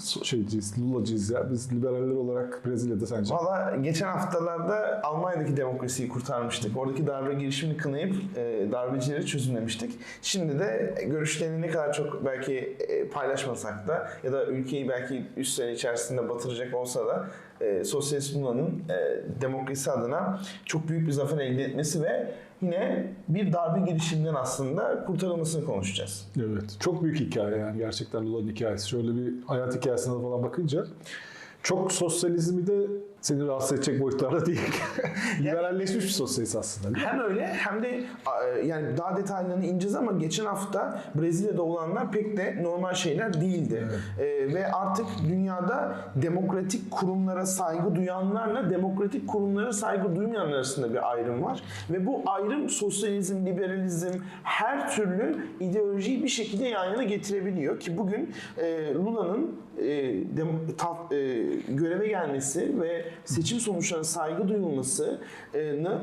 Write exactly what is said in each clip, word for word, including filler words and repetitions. şeyciyiz, Lula'cıyız ya. Biz liberaller olarak Brezilya'da sence? Valla geçen haftalarda Almanya'daki demokrasiyi kurtarmıştık. Oradaki darbe girişimini kınayıp e, darbecileri çözümlemiştik. Şimdi de görüşlerini ne kadar çok belki e, paylaşmasak da ya da ülkeyi belki üç sene içerisinde batıracak olsa da e, Sosyalist Lula'nın e, demokrasi adına çok büyük bir zafer elde etmesi ve yine bir darbe girişiminden aslında kurtarılmasını konuşacağız. Evet. Çok büyük hikaye yani gerçekten Lula'nın hikayesi. Şöyle bir hayat hikayesine falan bakınca çok sosyalizmi de seni rahatsız edecek boyutlarda değil. Liberalleşmiş bir sosyalist aslında. Hem öyle hem de yani daha detaylarını ineceğiz ama geçen hafta Brezilya'da olanlar pek de normal şeyler değildi. Evet. Ee, ve artık dünyada demokratik kurumlara saygı duyanlarla demokratik kurumlara saygı duymayanlar arasında bir ayrım var. Ve bu ayrım sosyalizm, liberalizm, her türlü ideolojiyi bir şekilde yan yana getirebiliyor. Ki bugün e, Lula'nın e, dem- ta- e, göreve gelmesi ve seçim sonuçlarına saygı duyulmasını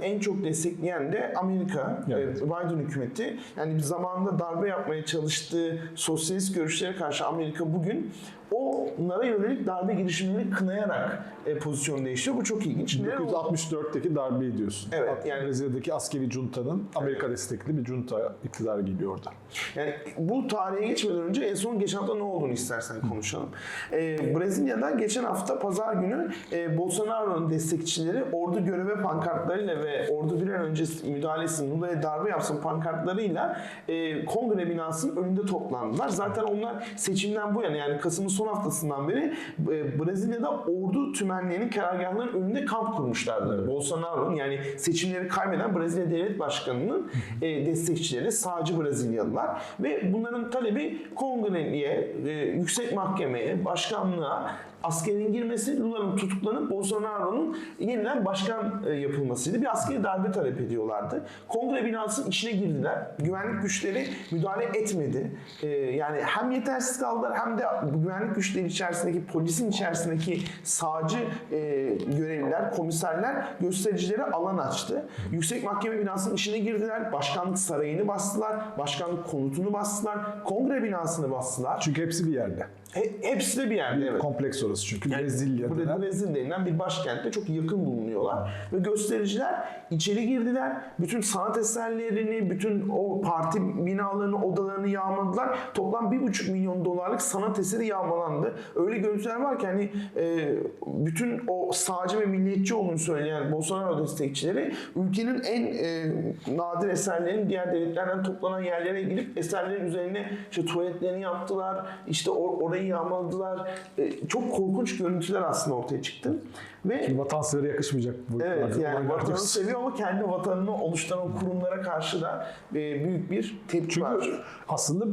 en çok destekleyen de Amerika, evet. Biden hükümeti. Yani zamanında darbe yapmaya çalıştığı sosyalist görüşlere karşı Amerika bugün onlara yönelik darbe girişimini kınayarak pozisyon değiştiriyor. Bu çok ilginç. bin dokuz yüz altmış dörtteki darbeyi diyorsun. Evet. Yani Brezilya'daki askeri cuntanın Amerika destekli bir junta iktidar geliyor orada. Yani bu tarihe geçmeden önce en son geçen hafta ne olduğunu istersen konuşalım. Ee, Brezilya'da geçen hafta pazar günü e, Bolsonaro'nun destekçileri ordu göreve pankartlarıyla ve ordu bir an önce müdahalesini Lula'ya darbe yapsın pankartlarıyla e, kongre binasının önünde toplandılar. Zaten onlar seçimden bu yana yani Kasım'ın son haftasından beri Brezilya'da ordu tümenlerinin karargahlarının önünde kamp kurmuşlardı. Evet. Bolsonaro'nun yani seçimleri kaybeden Brezilya Devlet Başkanı'nın destekçileri sağcı Brezilyalılar ve bunların talebi kongreye, yüksek mahkemeye, başkanlığa askerin girmesi, Lula'nın tutuklanıp Bolsonaro'nun yeniden başkan yapılmasıydı. Bir askeri darbe talep ediyorlardı. Kongre binasının içine girdiler. Güvenlik güçleri müdahale etmedi. Yani hem yetersiz kaldılar hem de güvenlik güçleri içerisindeki, polisin içerisindeki sağcı görevliler, komiserler göstericilere alan açtı. Yüksek Mahkeme binasının içine girdiler. Başkanlık sarayını bastılar. Başkanlık konutunu bastılar. Kongre binasını bastılar. Çünkü hepsi bir yerde. He, hepsi de bir yerde. Evet. Kompleks orası çünkü. Yani Brezilya'da. Brezilya'dan bir başkentte çok yakın bulunuyorlar. Ve göstericiler içeri girdiler. Bütün sanat eserlerini, bütün o parti binalarını, odalarını yağmaladılar. Toplam bir buçuk milyon dolarlık sanat eseri yağmalandı. Öyle görüntüler var ki hani e, bütün o sağcı ve milliyetçi olduğunu söyleyen Bolsonaro destekçileri ülkenin en e, nadir eserlerini diğer devletlerden toplanan yerlere gidip eserlerin üzerine işte tuvaletlerini yaptılar. İşte or- orayı yağmaladılar. E, çok korkunç görüntüler aslında ortaya çıktı. Ve vatansever'e yakışmayacak bu. Evet yani vatanını seviyor ama kendi vatanını oluşturan kurumlara karşı da e, büyük bir tepki var. Çünkü aslında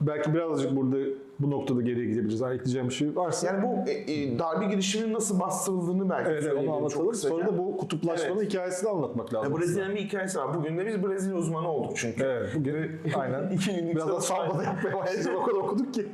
belki birazcık burada bu noktada geriye gidebiliriz. Yani ekleyeceğim bir şey varsa. Yani bu e, e, darbe girişiminin nasıl bastırıldığını belki evet, söyleyebilirim. Onu anlatalım. Sonra da bu kutuplaşmanın evet. hikayesini anlatmak lazım. Ya, Brezilya'nın bir hikayesi var. Bugün de biz Brezilya uzmanı olduk çünkü. Evet. Bugün aynen. İki günlük biraz da sambada yapmaya başladık. O kadar okuduk ki.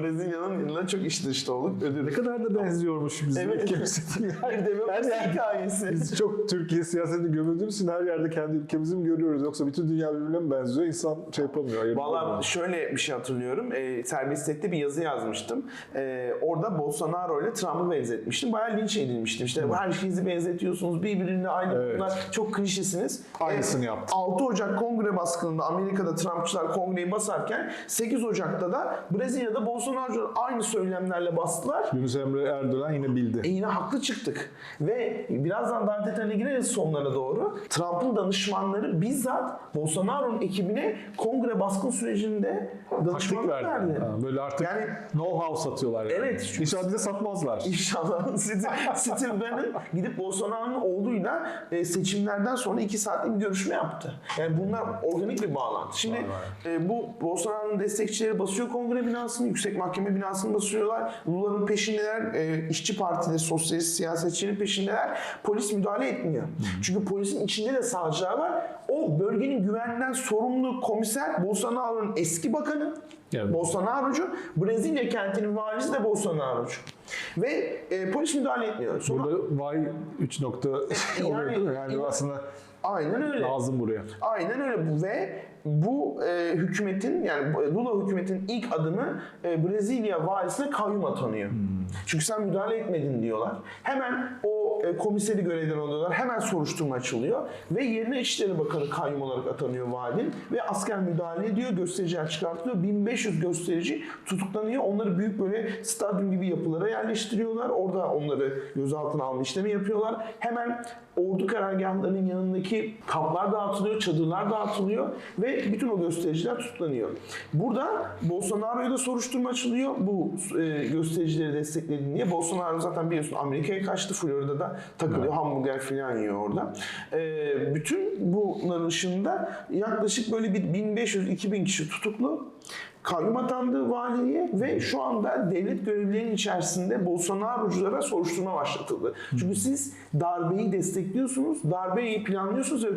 Brezilya'nın yılına çok içli dışlı olduk. Ödül. Ne kadar da benziyormuş bizim evet. ülkemizin. Her demokrasi hikayesi. Biz çok Türkiye siyasetini gömüldüğümüz için her yerde kendi ülkemizi mi görüyoruz? Yoksa bütün dünya birbirine mi benziyor? İnsan şey yapamıyor. Valla şöyle bir şey hatırlıyorum. E, Serbestiyet'te bir yazı yazmıştım. Ee, orada Bolsonaro ile Trump'ı benzetmiştim. Bayağı linç edilmiştim. İşte her şeyi benzetiyorsunuz. Birbirine aynı evet. bunlar. Çok klişesiniz. Aynısını ee, yaptı. altı Ocak Kongre baskınında Amerika'da Trumpçılar Kongre'yi basarken sekiz Ocak'ta da Brezilya'da Bolsonaro'nun aynı söylemlerle bastılar. Yunus Emre Erdoğan yine bildi. E yine haklı çıktık. Ve birazdan daha detaylı gireriz sonlara doğru. Trump'ın danışmanları bizzat Bolsonaro'nun ekibine Kongre baskın sürecinde danışmanlık verdi. verdi. Ha, böyle artık yani, know-how satıyorlar. Yani. Evet. İnşallah bize satmazlar. İnşallah. Steve Bannon gidip Bolsonaro'nun oğluyla e, seçimlerden sonra iki saatlik bir görüşme yaptı. Yani bunlar organik bir bağlantı. Şimdi e, bu Bolsonaro'nun destekçileri basıyor kongre binasını, yüksek mahkeme binasını basıyorlar. Lula'nın peşindeler, e, işçi partileri, sosyalist siyasetçilerin peşindeler. Polis müdahale etmiyor. Çünkü polisin içinde de sağcılar var. O bölgenin güvenliğinden sorumlu komiser Bolsonaro'nun eski bakanı. Evet. Bolsonaro'cu. Brezilya kentinin valisi de Bolsonaro'cu. Ve e, polis müdahale etmiyor. Sonra... Burada vay üç nokta yani, oluyor değil mi? Yani, yani aslında Aynen öyle. Lazım buraya. Aynen öyle. Ve bu e, hükümetin, yani Lula hükümetin ilk adımı e, Brezilya valisine kayyum atanıyor. Hmm. Çünkü sen müdahale etmedin diyorlar. Hemen o e, komiseri görevden alıyorlar. Hemen soruşturma açılıyor. Ve yerine İçişleri Bakanı kayyum olarak atanıyor valinin. Ve asker müdahale ediyor. Göstericiler çıkartılıyor. bin beş yüz gösterici tutuklanıyor. Onları büyük böyle stadyum gibi yapılara yerleştiriyorlar. Orada onları gözaltına alma işlemi yapıyorlar. Hemen ordu karargahlarının yanındaki kamplar dağıtılıyor. Çadırlar dağıtılıyor. Ve bütün o göstericiler tutuklanıyor. Burada Bolsonaro'ya da soruşturma açılıyor. Bu e, göstericileri destekliyor. Niye? Bolsonaro zaten biliyorsun Amerika'ya kaçtı, Florida'da takılıyor, evet. Hamburger falan yiyor orada. Ee, bütün bunların ışığında yaklaşık böyle bin beş yüz iki bin kişi tutuklu. Kayyum atandı valiye ve şu anda devlet görevlilerinin içerisinde Bolsonaro'culara soruşturma başlatıldı. Çünkü siz darbeyi destekliyorsunuz, darbeyi planlıyorsunuz ve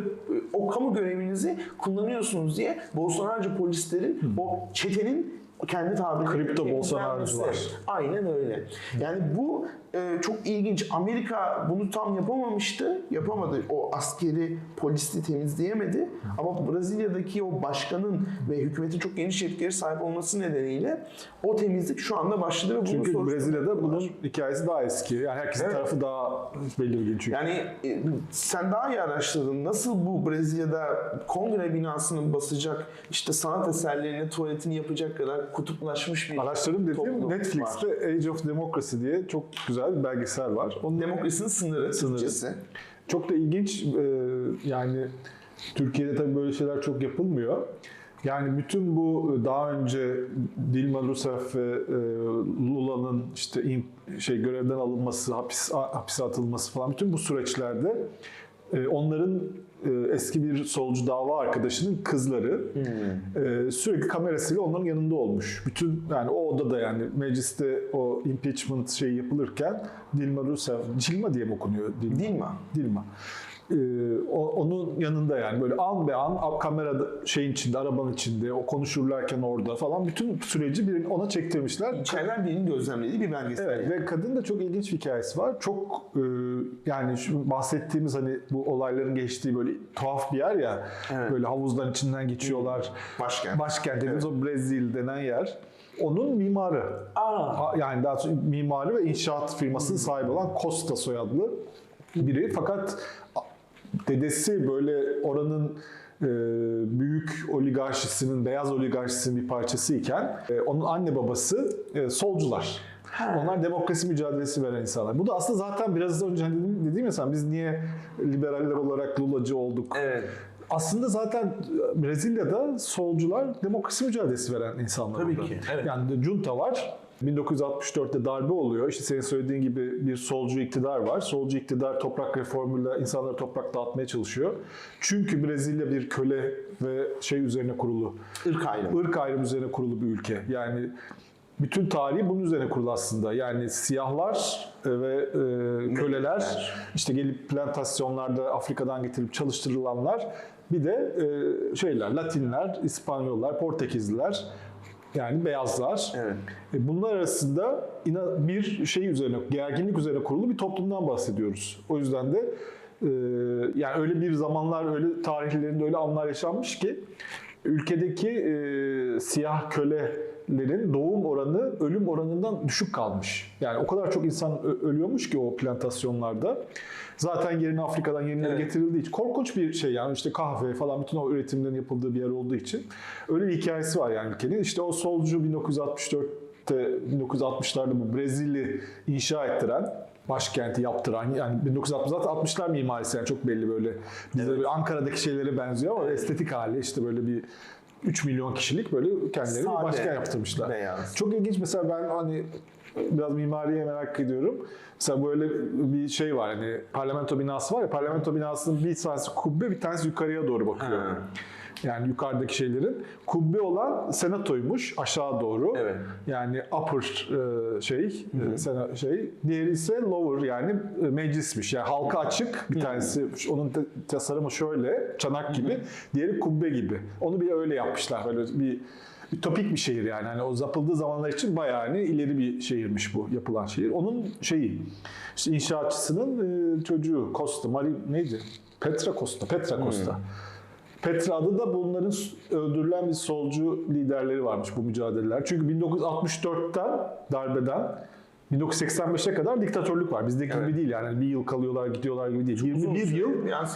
o kamu görevinizi kullanıyorsunuz diye Bolsonaro'cu polislerin, hmm. o çetenin kendi tabiriyle kripto Bolsonaro'cular. Aynen öyle. Yani bu e, çok ilginç. Amerika bunu tam yapamamıştı. Yapamadı. O askeri polisi temizleyemedi. Ama Brezilya'daki o başkanın ve hükümetin çok geniş yetkilere sahip olması nedeniyle o temizlik şu anda başladı ve bunu çünkü Brezilya'da bunun hikayesi daha eski. Yani herkesin, evet. tarafı daha belirgin çünkü. Yani e, sen daha iyi araştırdın. Nasıl bu Brezilya'da kongre binasını basacak, işte sanat eserlerine tuvaletini yapacak kadar kutuplaşmış bir araştırdım dediğim Netflix'te var. Age of Democracy diye çok güzel bir belgesel var. Onun demokrasinin sınırı, sınırı. Çok da ilginç. Yani Türkiye'de tabii böyle şeyler çok yapılmıyor. Yani bütün bu daha önce Dilma Rousseff ve Lula'nın işte şey görevden alınması, hapis hapise atılması falan, bütün bu süreçlerde onların eski bir solcu dava arkadaşının kızları hmm. sürekli kamerasıyla onların yanında olmuş. Bütün yani o odada, yani mecliste o impeachment şeyi yapılırken Dilma Rousseff, Dilma diye mi okunuyor? Dilma. Dilma. Dilma. Ee, onun yanında, yani böyle an be an kamera şeyin içinde, arabanın içinde, o konuşurlarken orada falan bütün süreci bir ona çektirmişler. İçeriden birinin gözlemlediği bir belgesel. Evet, yani. Ve kadın da çok ilginç bir hikayesi var. Çok e, yani şu bahsettiğimiz hani bu olayların geçtiği böyle tuhaf bir yer ya. Evet. Böyle havuzların içinden geçiyorlar. Başkent. Başkent dediğimiz, evet. o Brezilya denen yer. Onun mimarı. Aa. Yani daha sonra mimarı ve inşaat firmasının sahibi olan Costa soyadlı biri. Fakat dedesi böyle oranın e, büyük oligarşisinin, beyaz oligarşisinin bir parçası iken e, onun anne babası e, solcular. Ha. Onlar demokrasi mücadelesi veren insanlar. Bu da aslında zaten biraz önce dediğim, dediğim ya sen, biz niye liberaller olarak Lulacı olduk? Evet. Aslında zaten Brezilya'da solcular demokrasi mücadelesi veren insanlar. Tabii ki. Evet. Yani junta var. bin dokuz yüz altmış dörtte darbe oluyor. İşte senin söylediğin gibi bir solcu iktidar var. Solcu iktidar toprak reformuyla insanları toprak dağıtmaya çalışıyor. Çünkü Brezilya bir köle ve şey üzerine kurulu. Irk ayrımı. Irk ayrımı üzerine kurulu bir ülke. Yani bütün tarihi bunun üzerine kurulu aslında. Yani siyahlar ve e, köleler, işte gelip plantasyonlarda Afrika'dan getirip çalıştırılanlar, bir de e, şeyler, Latinler, İspanyollar, Portekizliler, yani beyazlar. Evet. Bunlar arasında bir şey üzerine, gerginlik üzerine kurulu bir toplumdan bahsediyoruz. O yüzden de yani öyle bir zamanlar, öyle tarihlerinde öyle anlar yaşanmış ki ülkedeki e, siyah kölelerin doğum oranı ölüm oranından düşük kalmış. Yani o kadar çok insan ölüyormuş ki o plantasyonlarda. Zaten yerine Afrika'dan yenileri, evet. getirildiği için. Korkunç bir şey yani, işte kahve falan bütün o üretimlerin yapıldığı bir yer olduğu için. Öyle bir hikayesi var yani ülkenin. İşte o solcu bin dokuz yüz altmış dörtte, bin dokuz yüz altmışlarda bu Brezilya inşa ettiren, başkenti yaptıran, yani bin dokuz yüz altmış zaten altmışlar mimarisi yani çok belli böyle. Bizde, evet. Ankara'daki şeylere benziyor ama estetik hali işte böyle bir üç milyon kişilik böyle kendileri sade bir başkent yaptırmışlar. Beyaz. Çok ilginç mesela, ben hani biraz mimariye merak ediyorum. Mesela böyle bir şey var, hani parlamento binası var ya, parlamento binasının bir tanesi kubbe, bir tanesi yukarıya doğru bakıyor. Ha. Yani yukarıdaki şeylerin. Kubbe olan senatoymuş aşağı doğru. Evet. Yani upper şey, sena şey. Diğeri ise lower, yani meclismiş. Yani halka açık bir tanesi. Hı-hı. Onun tasarımı şöyle, çanak gibi. Hı-hı. Diğeri kubbe gibi. Onu bile öyle yapmışlar. Böyle bir ütopik bir şehir yani. Hani o yapıldığı zamanlar için bayağı hani ileri bir şehirmiş bu yapılan şehir. Onun şeyi, işte inşaatçısının çocuğu Costa, Mari neydi? Petra Costa. Petra Costa. Hmm. Petra'da da bunların öldürülen bir solcu liderleri varmış bu mücadeleler. Çünkü bin dokuz yüz altmış dörtten darbeden bin dokuz yüz seksen beşe kadar diktatörlük var. Bizdeki evet. gibi değil yani, bir yıl kalıyorlar gidiyorlar gibi değil. Çok yirmi bir yıl yani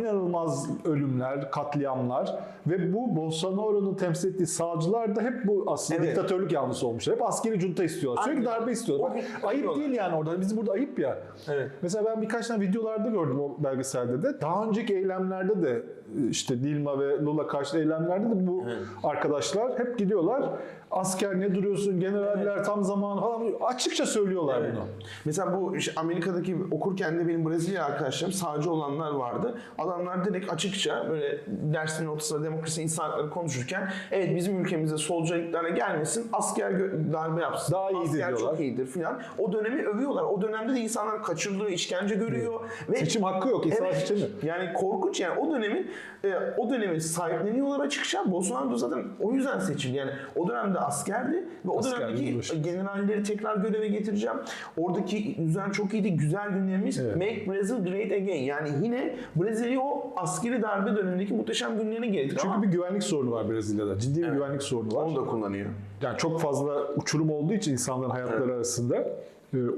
inanılmaz ölümler, katliamlar ve bu Bolsonaro'nun temsil ettiği sağcılar da hep bu aslında evet. diktatörlük yanlısı olmuşlar. Hep askeri junta istiyorlar. Aynen. Sürekli darbe istiyorlar. Bak, ayıp olur. değil yani orada. Biz burada ayıp ya. Evet. Mesela ben birkaç tane videolarda gördüm o belgeselde de. Daha önceki eylemlerde de işte Dilma ve Lula karşı eylemlerde de bu evet. arkadaşlar hep gidiyorlar. Asker ne duruyorsun, generaller evet. tam zamanı falan açıkça söylüyorlar evet. bunu. Mesela bu işte Amerika'daki okurken de benim Brezilya arkadaşlarım sağcı olanlar vardı. Adamlar direkt açıkça böyle dersinin ortasında demokrasi, insan hakları konuşurken evet bizim ülkemize solcu iktidara gelmesin, asker darbe yapsın. Daha iyi diyorlar. Çok iyidir filan. O dönemi övüyorlar. O dönemde de insanlar kaçırılıyor, işkence görüyor. Evet. Ve seçim hakkı yok. İnsan evet. seçimi. Yani korkunç yani o dönemin e, o dönemi sahipleniyorlar açıkça. Bolsonaro zaten o yüzden seçildi. Yani o dönemde askerdi ve o asker, dönemdeki duruştum. Generalleri tekrar göreve getireceğim. Oradaki düzen çok iyiydi. Güzel günlerimiz. Evet. Make Brazil Great Again. Yani yine Brezilya o askeri darbe dönemindeki muhteşem günlerine getirdi. Çünkü ama bir güvenlik sorunu var Brezilya'da. Ciddi bir evet. güvenlik sorunu var. Onu da kullanıyor. Yani çok fazla uçurum olduğu için insanların hayatları evet. arasında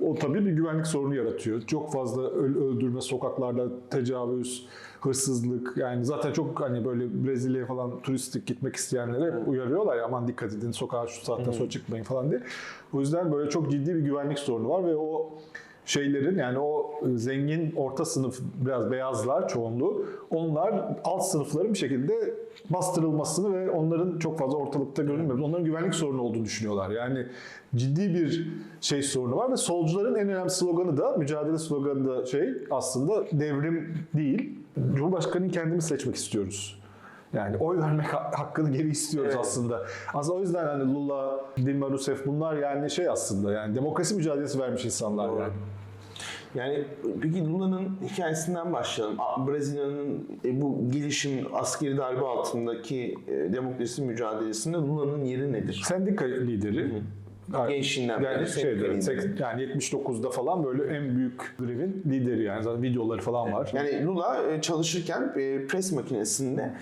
o tabii bir güvenlik sorunu yaratıyor. Çok fazla öldürme, sokaklarda tecavüz, hırsızlık. Yani zaten çok hani böyle Brezilya'ya falan turistik gitmek isteyenlere hep uyarıyorlar ya, aman dikkat edin, sokağa şu saatten sonra çıkmayın falan diye. O yüzden böyle çok ciddi bir güvenlik sorunu var ve o şeylerin yani o zengin orta sınıf, biraz beyazlar çoğunluğu, onlar alt sınıfların bir şekilde bastırılmasını ve onların çok fazla ortalıkta görünmemesi, onların güvenlik sorunu olduğunu düşünüyorlar. Yani ciddi bir şey sorunu var ve solcuların en önemli sloganı da, mücadele sloganı da şey aslında devrim değil, Cumhurbaşkanı'nı kendimiz seçmek istiyoruz. Yani oy vermek hakkını geri istiyoruz evet. aslında. Aslında o yüzden hani Lula, Dilma Rousseff bunlar yani şey aslında yani demokrasi mücadelesi vermiş insanlar doğru. yani. Yani peki Lula'nın hikayesinden başlayalım. Brezilya'nın bu gelişim, askeri darbe altındaki demokrasi mücadelesinde Lula'nın yeri nedir? Sendika lideri. Hı hı. Gençliğinden yani, yani, şeyde, yani yetmiş dokuzda falan böyle en büyük grevin lideri yani, zaten videoları falan var. Yani Lula çalışırken pres makinesinde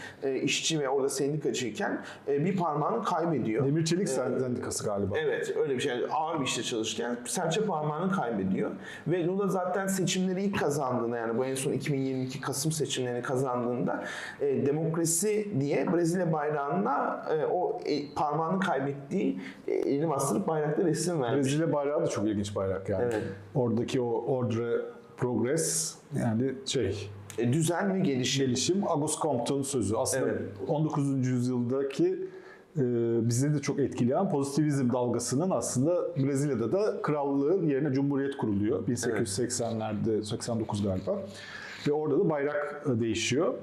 işçi ve orada sendikacıyken bir parmağını kaybediyor. Demir çelik ee, sendikası galiba. Evet öyle bir şey, ağır bir işte çalışırken serçe parmağını kaybediyor. Ve Lula zaten seçimleri ilk kazandığında, yani bu en son iki bin yirmi iki Kasım seçimlerini kazandığında demokrasi diye Brezilya bayrağına o parmağını kaybettiği elini bastırıp bayrakta resim vermiş. Brezilya bayrağı da çok ilginç bayrak yani. Evet. Oradaki o ordre progress yani şey... E, düzen ve gelişim. Gelişim. Auguste Comte'un sözü. Aslında evet. on dokuzuncu yüzyıldaki e, bizi de çok etkileyen pozitivizm dalgasının aslında Brezilya'da da krallığın yerine cumhuriyet kuruluyor. bin sekiz yüz seksenlerde, evet. seksen dokuz galiba. Ve orada da bayrak değişiyor.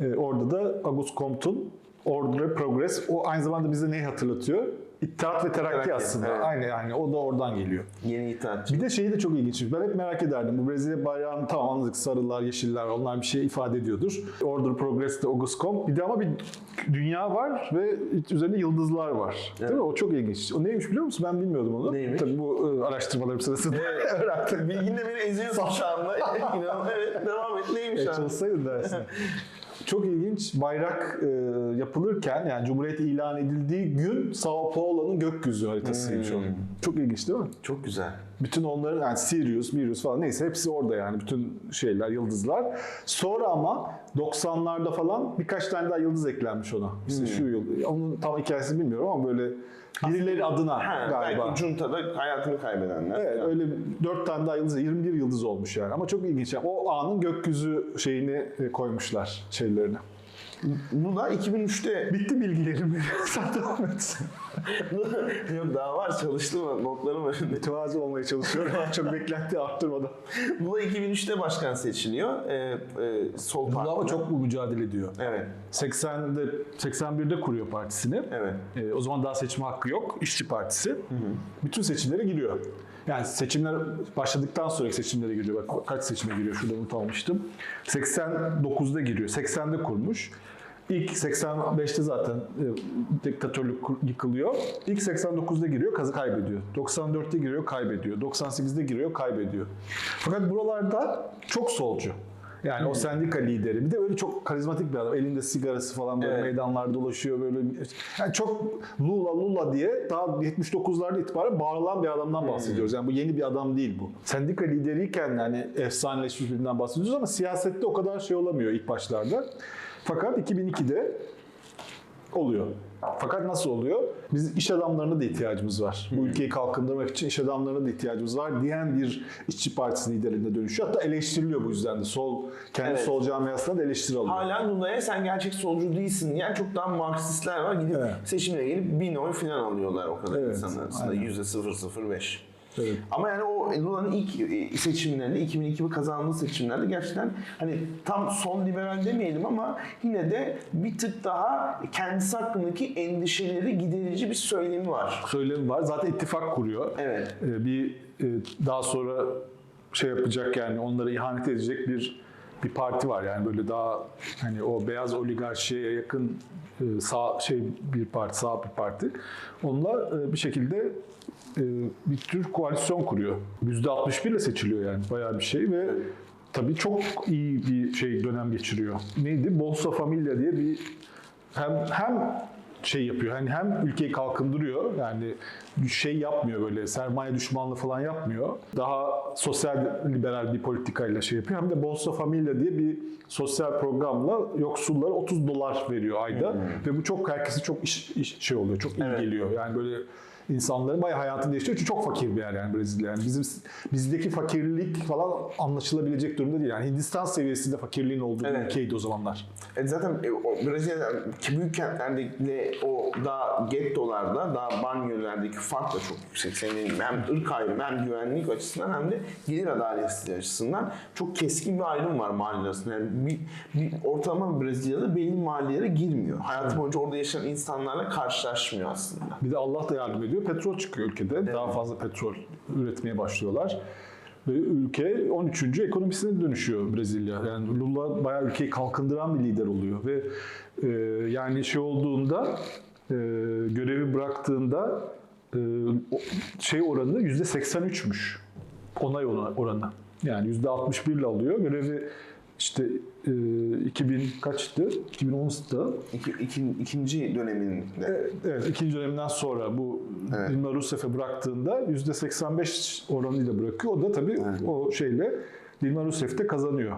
E, orada da Auguste Comte'un ordre progress, o aynı zamanda bize neyi hatırlatıyor? İttihat ve terakki, terakki aslında. Evet. Aynı yani, o da oradan geliyor. Yeni İttihat. Bir de şeyi de çok ilginç. Ben hep merak ederdim. Bu Brezilya bayrağını tamam anladık. Sarılar, yeşiller, onlar bir şey ifade ediyordur. Order Progress'te Auguste Comte. Bir de ama bir dünya var ve üzerinde yıldızlar var. Evet. Değil mi? O çok ilginç. O neymiş biliyor musun? Ben bilmiyordum onu. Neymiş? Tabii bu araştırmalarım sırasında evet. öğrendim. Bilginle beni eziyorsun şu anda. İnanın evet. Devam et. Neymiş abi? E, çalışsaydın dersin. Çok ilginç, bayrak e, yapılırken yani Cumhuriyet ilan edildiği gün Sao Paulo'nun gökyüzü haritasıymış hmm. onun. Çok ilginç değil mi? Çok güzel. Bütün onların yani Sirius, Sirius falan neyse hepsi orada yani, bütün şeyler, yıldızlar. Sonra ama doksanlarda falan birkaç tane daha yıldız eklenmiş ona. İşte hmm. şu yıl, onun tam hikayesini bilmiyorum ama böyle birileri adına he, galiba. Belki Cunta'da hayatını kaybedenler. Evet yani. Öyle dört tane daha yıldız, yirmi bir yıldız olmuş yani ama çok ilginç. Yani o anın gökyüzü şeyini koymuşlar şeylerine. Lula iki bin üçte bitti bilgilerim. Sen devam et. Yok daha var, çalıştım notlarım önünde. Mütevazı olmaya çalışıyorum. Çok beklenti arttırmadan. Lula iki bin üçte başkan seçiliyor. Ee, e, sol Lula ama çok bu mücadele ediyor. Evet. seksende seksen birde kuruyor partisini. Evet. Ee, o zaman daha seçme hakkı yok. İşçi Partisi. Hı hı. Bütün seçimlere giriyor. Yani seçimler başladıktan sonraki seçimlere giriyor. Bak kaç seçime giriyor? Şurada unutmamıştım. seksen dokuzda giriyor. seksende kurmuş. İlk seksen beşte zaten e, diktatörlük yıkılıyor. İlk seksen dokuzda giriyor, kazı kaybediyor. doksan dörtte giriyor, kaybediyor. doksan sekizde giriyor, kaybediyor. Fakat buralarda çok solcu. Yani hmm. o sendika lideri. Bir de öyle çok karizmatik bir adam. Elinde sigarası falan böyle evet. meydanlarda dolaşıyor. Böyle. Yani çok Lula Lula diye daha yetmiş dokuzlarda itibaren bağırılan bir adamdan bahsediyoruz. Yani bu yeni bir adam değil bu. Sendika lideriyken yani efsaneleşmiş birinden bahsediyoruz ama siyasette o kadar şey olamıyor ilk başlarda. Fakat iki bin ikide oluyor. Fakat nasıl oluyor? Biz iş adamlarına da ihtiyacımız var. Bu ülkeyi kalkındırmak için iş adamlarına da ihtiyacımız var diyen bir işçi partisi liderliğine dönüşüyor. Hatta eleştiriliyor bu yüzden de. Sol, kendi evet. sol camiasına da eleştiri alıyor. Halen Lula'ya sen gerçek solcu değilsin diyen yani çok daha Marksistler var. Gidip evet. seçimle gelip bin oy falan alıyorlar o kadar evet. insanlar arasında. yüzde sıfır virgül sıfır beş. Evet. Ama yani o Lula'nın ilk seçimlerinde, iki bin iki kazandığı seçimlerde gerçekten hani tam sol liberal demeyelim ama yine de bir tık daha kendisi hakkındaki endişeleri giderici bir söylemi var. Söylemi var. Zaten ittifak kuruyor. Evet. Ee, bir daha sonra şey yapacak yani onlara ihanet edecek bir bir parti var. Yani böyle daha hani o beyaz oligarşiye yakın sağ şey bir parti, sağ bir parti. Onunla bir şekilde bir tür koalisyon kuruyor. yüzde altmış bir ile seçiliyor yani bayağı bir şey ve tabii çok iyi bir şey dönem geçiriyor. Neydi? Bolsa Familia diye bir hem hem şey yapıyor. Hani hem ülkeyi kalkındırıyor. Yani şey yapmıyor böyle sermaye düşmanlığı falan yapmıyor. Daha sosyal liberal bir politikayla şey yapıyor. Hem de Bolsa Familia diye bir sosyal programla yoksullara otuz dolar veriyor ayda. Hmm. Ve bu çok herkese çok iş, iş şey oluyor. Çok evet. iyi geliyor. Yani böyle İnsanların bayağı hayatını değiştiriyor çünkü çok fakir bir yer yani Brezilya. Yani bizim bizdeki fakirlik falan anlaşılabilecek durumda değil. Yani Hindistan seviyesinde fakirliğin olduğu evet. ülkeydi o zamanlar. E zaten e, Brezilya büyük kentlerdeki o daha gettolarda, daha banyolardaki fark da çok yüksek. Senin hem ırk ayrımı, hem güvenlik açısından hem de gelir adaletsizliği açısından çok keskin bir ayrım var mahalle arasında. Yani bir, bir ortalama Brezilya'da belli mahallelere girmiyor. Hayatı boyunca orada yaşayan insanlarla karşılaşmıyor aslında. Bir de Allah da yardım ediyor. Petrol çıkıyor ülkede. Evet. Daha fazla petrol üretmeye başlıyorlar. Ve ülke on üçüncü ekonomisine dönüşüyor Brezilya. Yani Lula bayağı ülkeyi kalkındıran bir lider oluyor. Ve e, yani şey olduğunda e, görevi bıraktığında e, şey oranı yüzde seksen üçmüş. Onay oranı. Yani yüzde altmış bir ile alıyor. Görevi İşte e, iki bin kaçtı? iki bin onda İki, iki, ikinci döneminde. Evet, evet, ikinci döneminden sonra bu evet. Dilma Rousseff'e bıraktığında yüzde seksen beş oranıyla bırakıyor. O da tabii evet. o şeyle Dilma Rousseff de kazanıyor.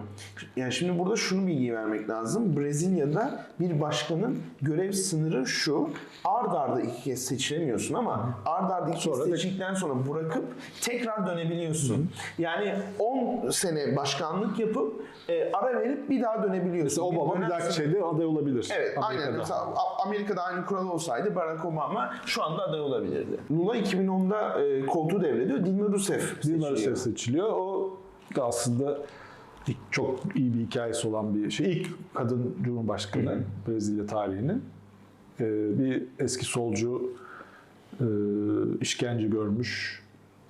Yani şimdi burada şunu bilgi vermek lazım. Brezilya'da bir başkanın görev sınırı şu. Ard arda iki kez seçilemiyorsun ama ard arda iki kez seçildikten sonra bırakıp tekrar dönebiliyorsun. Hı. Yani on sene başkanlık yapıp e, ara verip bir daha dönebiliyorsun. Mesela Obama bir dahaki şeyde aday olabilir. Evet Amerika'da. Aynen. Mesela Amerika'da aynı kural olsaydı Barack Obama şu anda aday olabilirdi. Lula iki bin onda e, koltuğu devrediyor. Dilma Rousseff seçiliyor. Dilma Rousseff seçiliyor. O da aslında çok iyi bir hikayesi olan bir şey. İlk kadın cumhurbaşkanı hmm. Brezilya tarihinin bir eski solcu işkence görmüş.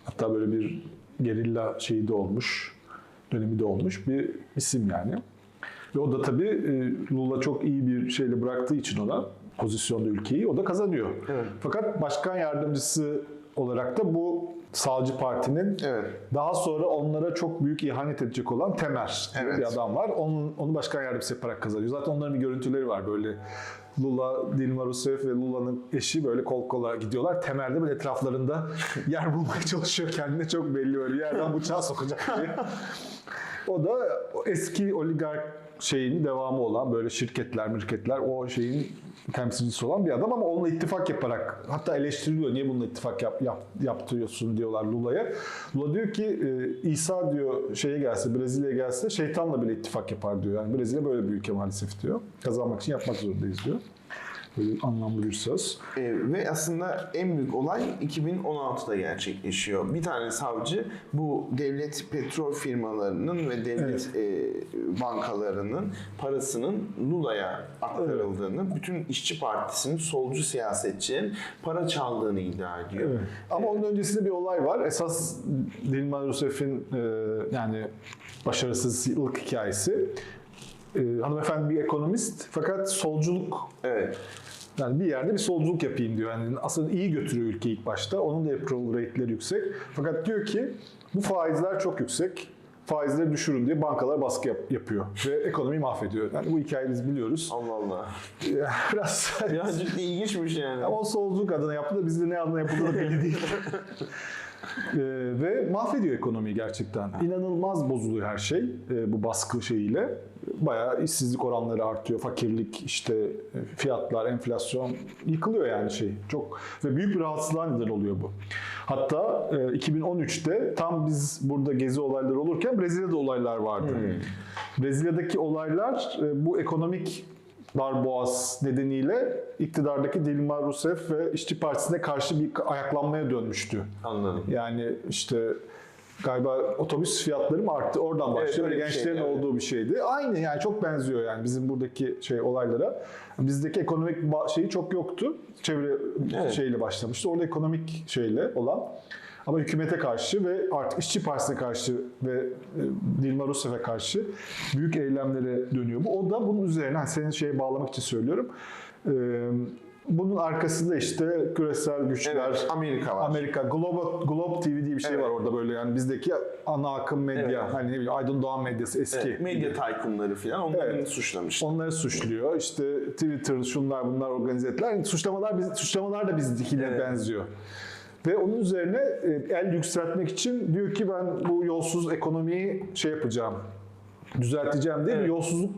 Hatta böyle bir gerilla şeyi de olmuş, dönemi de olmuş bir isim yani. Ve o da tabii Lula çok iyi bir şeyle bıraktığı için ona pozisyonda ülkeyi o da kazanıyor. Evet. Fakat başkan yardımcısı olarak da bu sağcı partinin evet. daha sonra onlara çok büyük ihanet edecek olan Temer evet. bir adam var. Onu, onu başkan yardımcısı yaparak kazanıyor. Zaten onların bir görüntüleri var böyle. Lula, Dilma Rousseff ve Lula'nın eşi böyle kol kola gidiyorlar. Temer de böyle etraflarında yer bulmaya çalışıyor. Kendine çok belli öyle yerden bıçağı sokacak diye. O da eski oligark şeyin devamı olan böyle şirketler, mirketler o şeyin temsilcisi olan bir adam ama onunla ittifak yaparak hatta eleştiriliyor. Niye bununla ittifak yap, yap, yaptırıyorsun diyorlar Lula'ya. Lula diyor ki e, İsa diyor şeye gelse, Brezilya'ya gelse şeytanla bile ittifak yapar diyor. Yani Brezilya böyle bir ülke maalesef diyor. Kazanmak için yapmak zorundayız diyor. Böyle anlamlı bir söz. E, ve aslında en büyük olay iki bin on altıda gerçekleşiyor. Bir tane savcı bu devlet petrol firmalarının ve devlet evet. e, bankalarının parasının Lula'ya aktarıldığını, evet. bütün işçi partisinin solcu siyasetçinin para çaldığını iddia ediyor. Evet. Ama evet. onun öncesinde bir olay var. Esas Dilma Rousseff'in e, yani başarısızlık hikayesi. Ee, hanımefendi bir ekonomist fakat solculuk evet. yani bir yerde bir solculuk yapayım diyor. Yani aslında iyi götürüyor ülkeyi ilk başta. Onun da approval rate'leri yüksek. Fakat diyor ki bu faizler çok yüksek. faizleri düşürün diye bankalara baskı yap, yapıyor ve ekonomiyi mahvediyor. Yani bu hikayeyi biz biliyoruz. Allah Allah. Biraz ya ciddi ilginçmiş yani. Ama olsa olduğu kadına yaptı da bizde ne adına yapıldığı belli değil. Ee, ve mahvediyor ekonomiyi gerçekten. İnanılmaz bozuluyor her şey ee, bu baskı şeyiyle. Bayağı işsizlik oranları artıyor, fakirlik, işte fiyatlar, enflasyon yıkılıyor yani şey. Çok ve büyük bir rahatsızlığa neden oluyor bu. Hatta e, iki bin on üçte tam biz burada gezi olayları olurken Brezilya'da olaylar vardı. Hmm. Brezilya'daki olaylar e, bu ekonomik darboğaz nedeniyle iktidardaki Dilma Rousseff ve İşçi Partisi'ne karşı bir ayaklanmaya dönmüştü. Anladım. Yani işte galiba otobüs fiyatları mı arttı? Oradan başlıyor. Evet, gençlerin şey, olduğu yani. Bir şeydi. Aynı yani çok benziyor yani bizim buradaki şey olaylara. Bizdeki ekonomik şeyi çok yoktu. Çevre evet. şeyle başlamıştı. Orada ekonomik şeyle olan. Ama hükümete karşı ve artık İşçi Partisi'ne karşı ve Dilma Rousseff'e karşı büyük eylemlere dönüyor bu. O da bunun üzerine, hani senin şeye bağlamak için söylüyorum. Ee, bunun arkasında işte küresel güçler, evet, Amerika var. Amerika, Globe, Globe T V diye bir şey evet. var orada böyle yani bizdeki ana akım medya, evet. hani ne bileyim Aydın Doğan medyası eski. Evet, medya taykunları falan onları evet. suçlamış. Onları suçluyor. İşte Twitter, şunlar bunlar organize ettiler. Yani suçlamalar, biz, suçlamalar da bizdekine evet. benziyor. Ve onun üzerine el yükseltmek için diyor ki ben bu yolsuz ekonomiyi şey yapacağım, düzelteceğim diye evet. bir yolsuzluk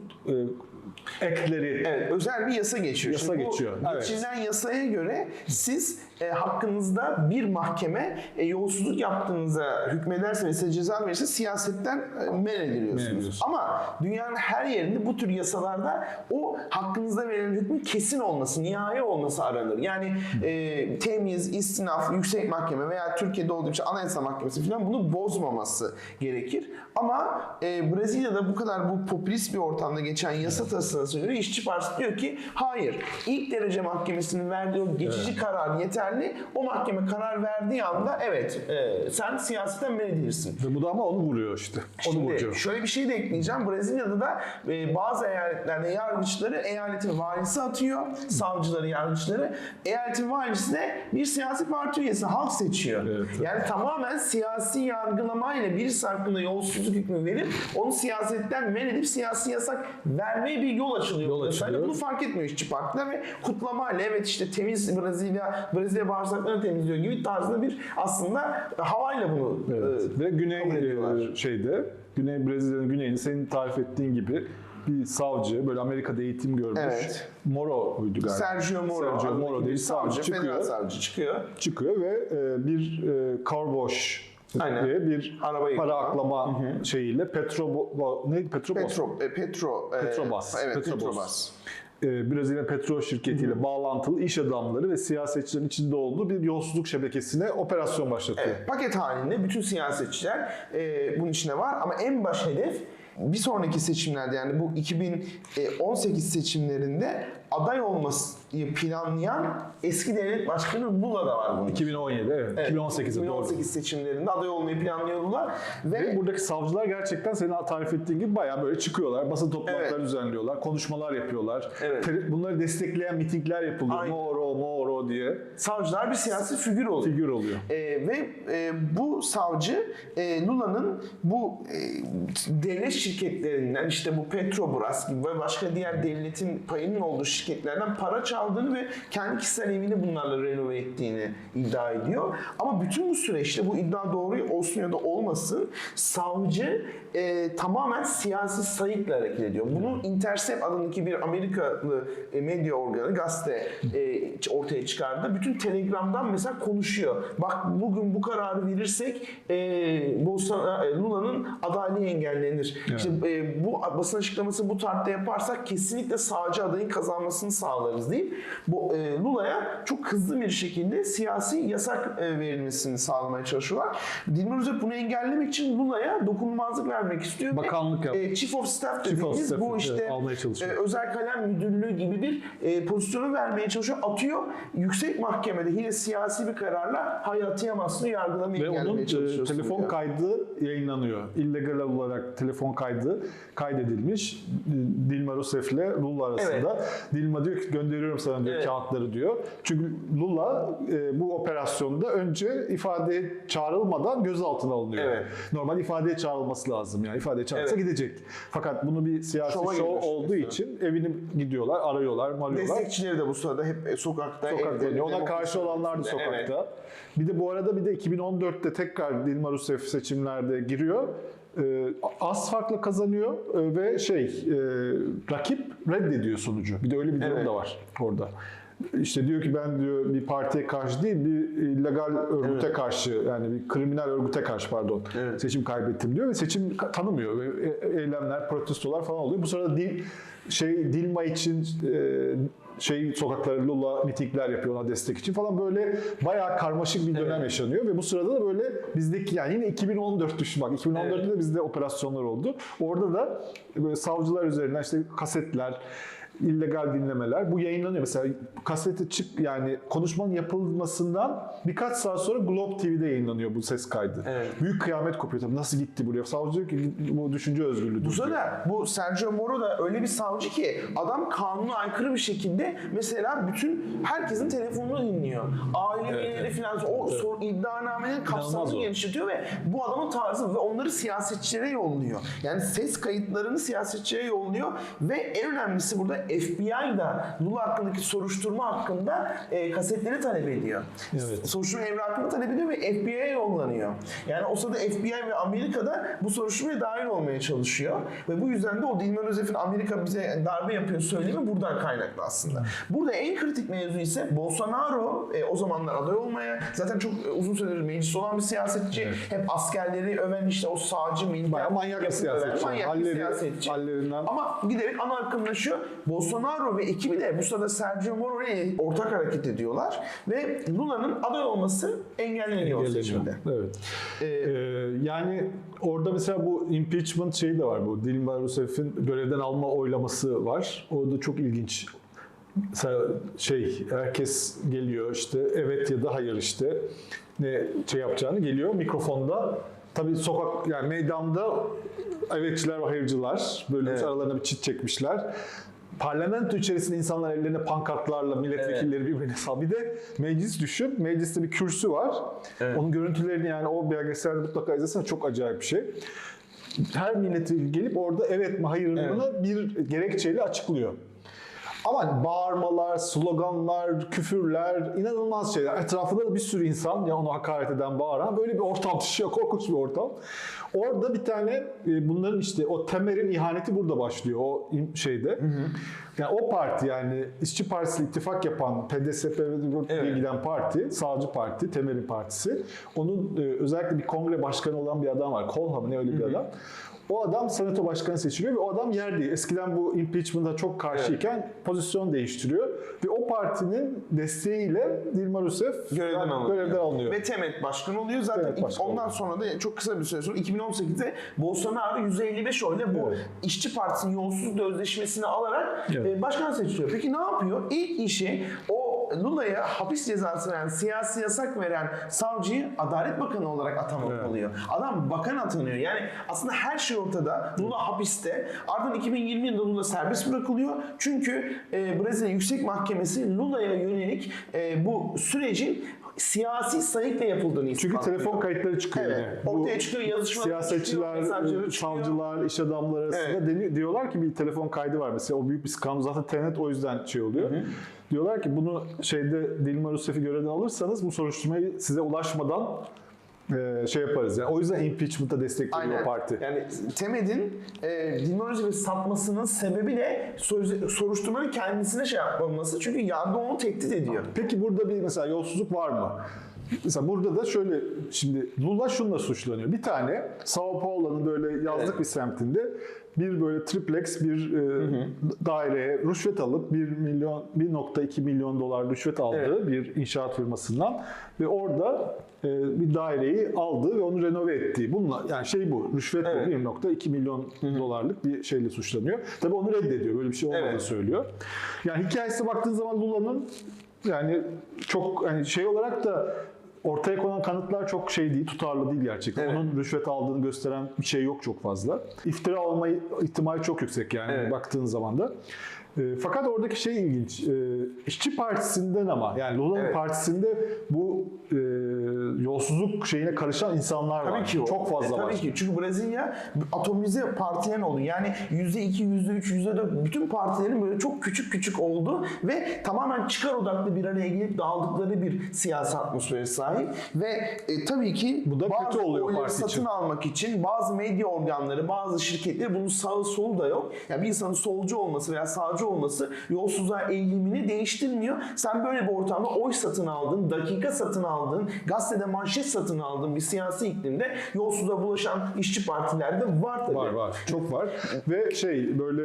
ekleri. Evet, özel bir yasa geçiyor. Yasa Şimdi geçiyor. Bu evet. geçilen yasaya göre siz e, hakkınızda bir mahkeme e, yolsuzluk yaptığınıza hükmederse ve size ceza verirse siyasetten e, men ediliyorsunuz. Ama dünyanın her yerinde bu tür yasalarda o hakkınızda verilen hükmün kesin olması, nihai olması aranır. Yani e, temyiz, istinaf, yüksek mahkeme veya Türkiye'de olduğu için Anayasa Mahkemesi falan bunu bozmaması gerekir. Ama e, Brezilya'da bu kadar bu popülist bir ortamda geçen yasa tasarısına göre işçi partisi diyor ki hayır, ilk derece mahkemesinin verdiği o geçici evet. karar yeterli. O mahkeme karar verdiği anda evet e, sen siyasetten men edilirsin. Ve bu da ama onu vuruyor işte. Onu Şimdi vuruyor. Şöyle bir şey de ekleyeceğim. Brezilya'da da e, bazı eyaletlerde yargıçları eyaletin valisi atıyor. Savcıları, yargıçları. Eyaletin valisi de bir siyasi parti üyesi, halk seçiyor. Evet, evet. Yani tamamen siyasi yargılamayla birisi hakkında yolsuzluk hükmü verip onu siyasetten men edip siyasi yasak vermeye bir yol açılıyor. Yol açılıyor. Bunu fark etmiyor işçi partiler ve kutlamayla evet işte temiz Brezilya, Brezilya bağırsaklarını temizliyor gibi tarzında bir aslında havayla bunu evet. e, ve Güney şeyde Güney Brezilya'nın güneyini senin tarif ettiğin gibi bir savcı, böyle Amerika'da eğitim görmüş. Evet. Moro'ydu galiba. Sergio Moro. Sergio Moro değil, savcı, savcı çıkıyor. Savcı çıkıyor. Çıkıyor ve e, bir e, carwash Aynen. diye bir Arabayı para yıkıyor. Aklama Hı-hı. şeyiyle Petrobras neydi Petrobras Petro e, Petro e, Petrobras evet Petrobras, Petrobras. E, Brezilya petrol şirketiyle Hı-hı. bağlantılı iş adamları ve siyasetçilerin içinde olduğu bir yolsuzluk şebekesine operasyon başlatıyor. Evet, paket halinde bütün siyasetçiler e, bunun içine var ama en baş hedef bir sonraki seçimlerde yani bu iki bin on sekiz seçimlerinde aday olmasını planlayan eski devlet başkanı Lula da var bunun. iki bin on yedi evet. evet. iki bin on sekiz seçimlerinde aday olmayı planlıyor Lula. Ve, ve buradaki savcılar gerçekten senin tarif ettiğin gibi bayağı böyle çıkıyorlar. Basın toplantıları evet. düzenliyorlar. Konuşmalar yapıyorlar. Evet. Bunları destekleyen mitingler yapılıyor. Aynen. Moro, Moro diye. Savcılar bir siyasi figür oluyor. Figür oluyor. E, ve e, bu savcı e, Lula'nın bu e, devlet şirketlerinden işte bu Petrobras gibi ve başka diğer devletin payının olduğu şirketlerden para çaldığını ve kendi kişisel evini bunlarla renove ettiğini iddia ediyor. Ama bütün bu süreçte bu iddia doğru olsun ya da olmasın savcı e, tamamen siyasi sayıkla hareket ediyor. Bunu Intercept adındaki bir Amerikalı medya organı gazete e, ortaya çıkardı. Bütün Telegram'dan mesela konuşuyor. Bak bugün bu kararı verirsek e, Lula'nın adaylığı engellenir. Evet. İşte, e, bu basın açıklaması bu tarihte yaparsak kesinlikle savcı adayın kazanmasını sağlarız deyip bu e, Lula'ya çok hızlı bir şekilde siyasi yasak e, verilmesini sağlamaya çalışıyorlar. Dilma Rousseff bunu engellemek için Lula'ya dokunulmazlık vermek istiyor. Bakanlık yaptı. E, Chief of Staff dediğimiz bu işte evet, e, özel kalem müdürlüğü gibi bir e, pozisyonu vermeye çalışıyor. Atıyor. Yüksek mahkemede yine siyasi bir kararla hayatiye mahsunu yargılamayı engellemeye çalışıyorsun. Ve onun telefon diyor. Kaydı yayınlanıyor. İllegal olarak telefon kaydı kaydedilmiş. Dilma Rousseff'le Lula arasında. Evet. Dilma diyor ki gönderiyorum sana diyor, evet, kağıtları diyor. Çünkü Lula e, bu operasyonda önce ifadeye çağrılmadan gözaltına alınıyor. Evet. Normal ifadeye çağrılması lazım. Yani ifadeye çağrılsa, evet, gidecek. Fakat bunu bir siyasi şov olduğu işte için evini gidiyorlar, arıyorlar, malıyorlar. Destekçileri de bu sırada hep sokakta. Sokakta. Evde, ona karşı olanlar da sokakta. Evet. Bir de bu arada bir de iki bin on dörtte tekrar Dilma Rousseff seçimlerde giriyor. Az farkla kazanıyor ve şey, rakip reddediyor sonucu. Bir de öyle bir durum, evet, da var orada. İşte diyor ki ben diyor bir partiye karşı değil, bir illegal örgüte, evet, karşı, yani bir kriminal örgüte karşı pardon, evet, seçim kaybettim diyor ve seçim tanımıyor ve eylemler, protestolar falan oluyor. Bu sırada dil, şey Dilma için e, şey sokaklara Lula mitingler yapıyor ona destek için falan, böyle bayağı karmaşık bir dönem, evet, yaşanıyor ve bu sırada da böyle bizdeki, yani yine iki bin on dört düşün bak, iki bin on dörtte evet, de bizde operasyonlar oldu. Orada da böyle savcılar üzerinden işte kasetler, illegal dinlemeler, bu yayınlanıyor. Mesela kasete çık, yani konuşmanın yapılmasından birkaç saat sonra Globe T V'de yayınlanıyor bu ses kaydı. Evet. Büyük kıyamet kopuyor tabii. Nasıl gitti buraya? Savcı diyor ki bu düşünce özgürlüğü. Bu da bu Sergio Moro da öyle bir savcı ki adam kanuna aykırı bir şekilde mesela bütün herkesin telefonunu dinliyor. Aile üyeleri, evet, evet, falan o, evet, sor, iddianamenin kapsamını genişletiyor ve bu adamın tarzı ve onları siyasetçilere yolluyor. Yani ses kayıtlarını siyasetçilere yolluyor ve en önemlisi burada F B I da Lula hakkındaki soruşturma hakkında e, kasetleri talep ediyor. Evet. Soruşturma evrakını talep ediyor ve F B I'ye yollanıyor. Yani o sırada F B I ve Amerika'da bu soruşturmaya dahil olmaya çalışıyor. Ve bu yüzden de o Dilma Rousseff'in Amerika bize darbe yapıyor söylemi buradan kaynaklı aslında. Burada en kritik mevzu ise Bolsonaro e, o zamanlar aday olmaya, zaten çok e, uzun süredir meclis olan bir siyasetçi. Evet. Hep askerleri öven, işte o sağcı milli. Bayağı manyak bir siyasetçi. Öven, manyak halleri, bir siyasetçi. Hallerinden. Ama giderek ana akımlaşıyor. Bolsonaro ve ekibi de bu sırada Sergio Moro ile ortak hareket ediyorlar ve Lula'nın aday olması engelleniyor seçimde. Evet. Ee, ee, yani orada mesela bu impeachment şeyi de var, bu Dilma Rousseff'in görevden alma oylaması var. O da çok ilginç. Mesela şey, herkes geliyor işte evet ya da hayır, işte ne şey yapacağını geliyor mikrofonda. Tabii sokak, yani meydanda evetçiler ve hayırcılar böyle, evet, aralarına bir çit çekmişler. Parlamento içerisinde insanlar ellerine pankartlarla milletvekilleri, evet, birbirine sal. Bir de meclis düşün. Mecliste bir kürsü var. Evet. Onun görüntülerini, yani o belgeselde mutlaka izlesene, çok acayip bir şey. Her milletvekili gelip orada evet mi hayır mı, evet, bir gerekçeyle açıklıyor. Ama bağırmalar, sloganlar, küfürler, inanılmaz şeyler. Etrafında da bir sürü insan, ya ona hakaret eden, bağıran, böyle bir ortam düşüyor, korkunç bir ortam. Orada bir tane bunların işte o Temer'in ihaneti burada başlıyor o şeyde. Hı hı. Yani o parti, yani İşçi Partisi'yle ittifak yapan P D S B diye, evet, giden parti, sağcı parti, Temer'in partisi. Onun özellikle bir kongre başkanı olan bir adam var. Kolha mı ne, öyle bir, hı hı, adam. O adam senato başkanı seçiliyor ve o adam yerli. Eskiden bu impeachment'a çok karşıyken, evet, pozisyon değiştiriyor. Ve o partinin desteğiyle Dilma Rousseff görevden, yani, görevden alınıyor. Ve Temet başkanı oluyor. Zaten ilk, başkan ondan oluyor. Sonra da çok kısa bir süre sonra iki bin on sekizde Bolsonaro yüz elli beş oyla bu, evet, İşçi Partisi'nin yolsuzluk özdeşmesini alarak, evet, başkan seçiliyor. Peki ne yapıyor? İlk işi o Lula'ya hapis cezası veren, siyasi yasak veren savcıyı Adalet Bakanı olarak atamak, evet, oluyor. Adam bakan atanıyor. Yani aslında her şey ortada. Lula hapiste. Ardından iki bin yirmi yılında Lula serbest bırakılıyor. Çünkü e, Brezilya Yüksek Mahkemesi Lula'ya yönelik e, bu sürecin siyasi sayıkla yapıldığını ispatlıyor. Çünkü telefon kayıtları çıkıyor. Evet. Yani. Ortaya çıkıyor, yazışmalar, siyasetçiler, çıkıyor, savcılar, iş adamları arasında, evet, diyorlar ki bir telefon kaydı var mesela. O büyük bir skandal. Zaten Tenet o yüzden şey oluyor. Hı hı. Diyorlar ki bunu şeyde Dilma Rousseff'i görevden alırsanız bu soruşturmayı size ulaşmadan şey yaparız. Yani o yüzden impeachment'a destekliyor, aynen, parti. Yani Temed'in e, Dilma Rousseff'i satmasının sebebi de soruşturmanın kendisine şey yapmaması. Çünkü yargı onu tehdit ediyor. Peki burada bir mesela yolsuzluk var mı? Mesela burada da şöyle, şimdi Lula şununla suçlanıyor. Bir tane Sao Paulo'nun böyle yazlık, evet, bir semtinde bir böyle triplex bir e, hı hı, daireye rüşvet alıp bir milyon bir nokta iki milyon dolar rüşvet aldığı, evet, bir inşaat firmasından ve orada e, bir daireyi aldı ve onu renove ettiği. Bununla, yani şey bu, rüşvet, evet, bu bir nokta iki milyon hı hı, dolarlık bir şeyle suçlanıyor. Tabii onu reddediyor. Böyle bir şey olmadığını, evet, söylüyor. Yani hikayesine baktığın zaman Lula'nın, yani çok, hani şey olarak da ortaya konan kanıtlar çok şey değil, tutarlı değil gerçekten. Evet. Onun rüşvet aldığını gösteren bir şey yok çok fazla. İftira olma ihtimali çok yüksek yani evet. baktığın zaman da. E, fakat oradaki şey ilginç. E, İşçi Partisi'nden ama yani Lula'nın evet. partisinde bu e, yolsuzluk şeyine karışan insanlar tabii var. Ki çok fazla e, tabii var. Ki. Çünkü Brezilya atomize partilerin oldu. Yani yüzde iki, yüzde üç, yüzde dört bütün partilerin böyle çok küçük küçük oldu ve tamamen çıkar odaklı bir araya gelip dağıldıkları bir siyasi atmosfere sahip ve e, tabii ki bu da kötü oluyor parti satın için. Almak için bazı medya organları, bazı şirketler bunun sağı solu da yok. Yani bir insanın solcu olması veya sağcı olması yolsuzluğa eğilimini değiştirmiyor. Sen böyle bir ortamda oy satın aldın, dakika satın aldın, gazetede manşet satın aldın bir siyasi iklimde yolsuzluğa bulaşan işçi partilerde var tabii. Var var. Çok var. Ve şey böyle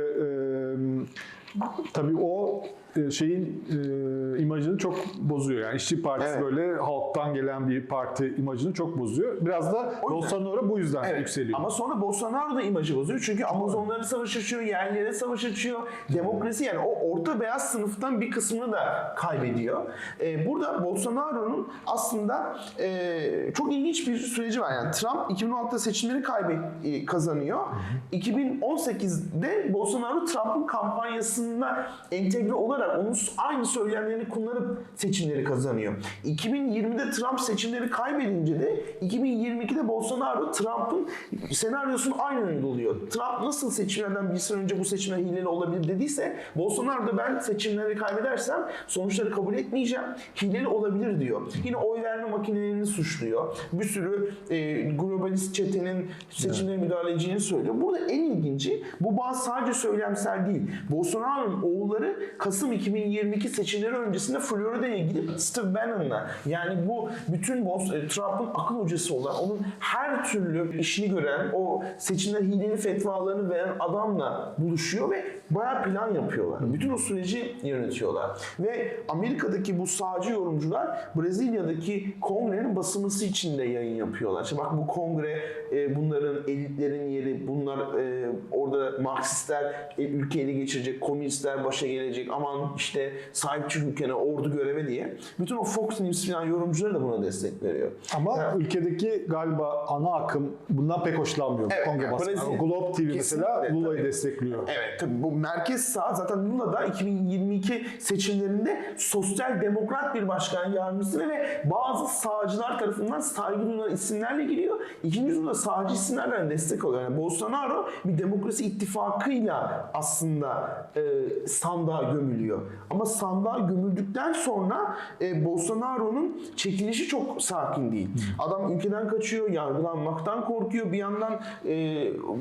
e, tabii o şeyin e, imajını çok bozuyor. Yani İşçi Partisi evet. böyle halktan gelen bir parti imajını çok bozuyor. Biraz da Bolsonaro bu yüzden evet. yükseliyor. Ama sonra Bolsonaro da imajı bozuyor. Çünkü Amazonlara savaş açıyor, yerlilere savaş açıyor. Demokrasi yani o orta beyaz sınıftan bir kısmını da kaybediyor. E, burada Bolsonaro'nun aslında e, çok ilginç bir süreci var. Yani Trump iki bin on altıda seçimleri kaybet- kazanıyor. iki bin on sekizde Bolsonaro Trump'ın kampanyasına entegre olarak onun aynı söylemlerini kullanıp seçimleri kazanıyor. iki bin yirmide Trump seçimleri kaybedince de iki bin yirmi ikide Bolsonaro Trump'ın senaryosunu aynen uyguluyor. Trump nasıl seçimlerden bir sene önce bu seçimler hileli olabilir dediyse Bolsonaro da ben seçimleri kaybedersem sonuçları kabul etmeyeceğim. Hileli olabilir diyor. Yine oy verme makinelerini suçluyor. Bir sürü e, globalist çetenin seçimlere müdahale edeceğini söylüyor. Burada en ilginci bu bazı sadece söylemsel değil. Bolsonaro'nun oğulları Kasım iki bin yirmi iki seçimleri öncesinde Florida'ya gidip Steve Bannon'la yani bu bütün Trump'ın akıl hocası olan, onun her türlü işini gören, o seçimde hileli fetvalarını veren adamla buluşuyor ve bayağı plan yapıyorlar. Bütün o süreci yönetiyorlar. Ve Amerika'daki bu sağcı yorumcular Brezilya'daki kongrenin basılması için de yayın yapıyorlar. İşte bak bu kongre bunların elitlerin yeri, bunlar orada Marksistler ülkeyi ele geçirecek, komünistler başa gelecek ama işte sahip çık ülkene, ordu göreve diye. Bütün o Fox News falan yorumcuları da buna destek veriyor. Ama yani, ülkedeki galiba ana akım bundan pek hoşlanmıyor. Evet, Kongre yani, baskı. Globe T V mesela Lula'yı destekliyor. Evet tabii bu merkez sağ zaten Lula'da iki bin yirmi iki seçimlerinde sosyal demokrat bir başkan yardımcısı ve bazı sağcılar tarafından saygı duyulan isimlerle giriyor. İkinci turda sağcı isimlerden destek alıyor. Yani Bolsonaro bir demokrasi ittifakıyla aslında e, sandığa gömülüyor. Ama sandığa gömüldükten sonra e, Bolsonaro'nun çekilişi çok sakin değil. Adam ülkeden kaçıyor, yargılanmaktan korkuyor. Bir yandan e,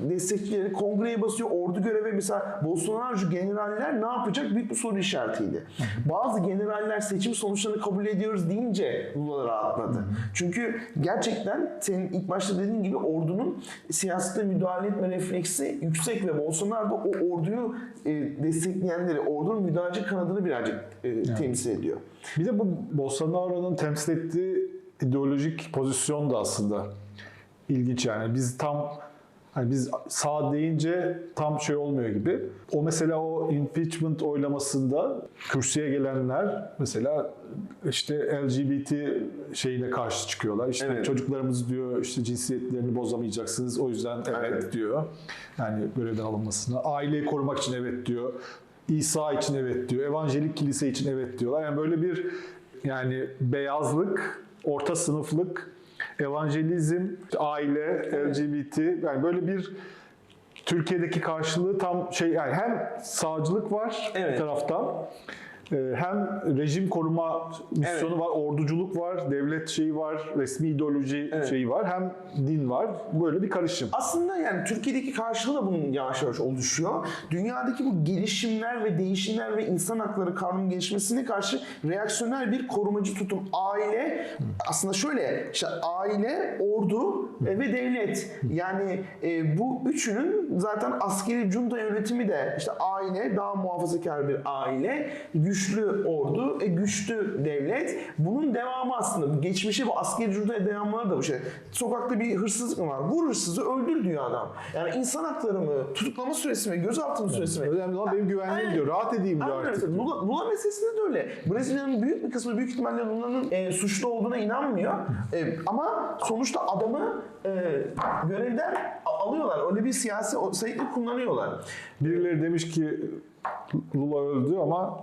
destekçileri kongreye basıyor, ordu göreve. Mesela Bolsonaro'cu generaller ne yapacak büyük bir soru işaretiydi. Bazı generaller seçim sonuçlarını kabul ediyoruz deyince Lula rahatladı. Çünkü gerçekten senin ilk başta dediğin gibi ordunun siyasete müdahale etme refleksi yüksek ve Bolsonaro da o orduyu e, destekleyenleri, ordunun müdahale acı kanadını birazcık e, yani. temsil ediyor. Bir de bu Bolsonaro'nun temsil ettiği ideolojik pozisyon da aslında ilginç yani. Biz tam hani biz sağ deyince tam şey olmuyor gibi. O mesela o impeachment oylamasında kürsüye gelenler mesela işte L G B T şeyine karşı çıkıyorlar. İşte evet. çocuklarımız diyor işte cinsiyetlerini bozamayacaksınız. O yüzden evet, evet diyor. Yani görevden alınmasına. Aileyi korumak için evet diyor. İsa için evet diyor, evangelik kilise için evet diyorlar. Yani böyle bir yani beyazlık, orta sınıflık, evangelizm, aile, L G B T yani böyle bir Türkiye'deki karşılığı tam şey yani hem sağcılık var evet. bir taraftan. Hem rejim koruma misyonu evet. var, orduculuk var, devlet şeyi var, resmi ideoloji evet. şeyi var, hem din var. Böyle bir karışım. Aslında yani Türkiye'deki karşılığı da bunun yavaş yavaş oluşuyor. Dünyadaki bu gelişimler ve değişimler ve insan hakları kanunun gelişmesine karşı reaksiyonel bir korumacı tutum. Aile aslında şöyle işte aile, ordu ve devlet. Yani e, bu üçünün zaten askeri junta yönetimi de işte aile, daha muhafazakar bir aile, güçlü güçlü ordu, e, güçlü devlet. Bunun devamı aslında. Geçmişi ve askeri cüreteye dayanmaları da bu şey. Sokakta bir hırsızlık mı var? Vur hırsızı, öldür diyor adam. Yani insan hakları mı? Tutuklama süresi mi? Gözaltı süresi mi? Önemli olan benim güvenliğim diyor. Rahat edeyim diyor artık. Lula, Lula meselesinde de öyle. Brezilya'nın büyük bir kısmı büyük ihtimalle Lula'nın e, suçlu olduğuna inanmıyor. E, ama sonuçta adamı e, görevden alıyorlar. Öyle bir siyasi sayıklık kullanıyorlar. Birileri demiş ki Lula öldü ama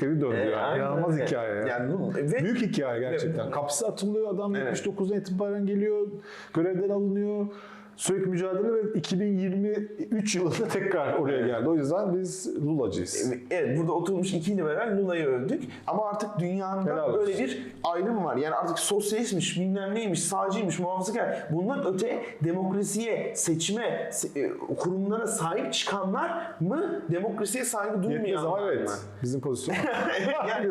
geri döndü. Evet, yani. İnanılmaz evet. hikaye. Yani. Yani, evet. Büyük hikaye gerçekten. Evet. Kapısı atılıyor, adam evet. yetmiş dokuzdan itibaren geliyor, görevden alınıyor. Sürekli mücadele ve iki bin yirmi üç yılında tekrar oraya geldi. O yüzden biz Lula'cıyız. Evet, burada oturmuş iki liberal Lula'yı övdük. Ama artık dünyada böyle bir ayrım var. Yani artık sosyalistmiş, bilmem neymiş, sağcıymış, muhafazakar. Bundan öte demokrasiye, seçime, kurumlara sahip çıkanlar mı demokrasiye saygı duymayanlar mı? Yetmez ama evet. Bizim pozisyon. Yani,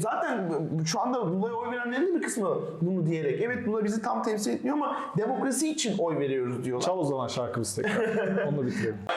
zaten şu anda Lula'ya oy verenlerin bir kısmı bunu diyerek. Evet, Lula bizi tam temsil etmiyor ama demokrasi için oy veriyoruz diyor. Çal o zaman şarkımızı tekrar. Onu da bitirelim.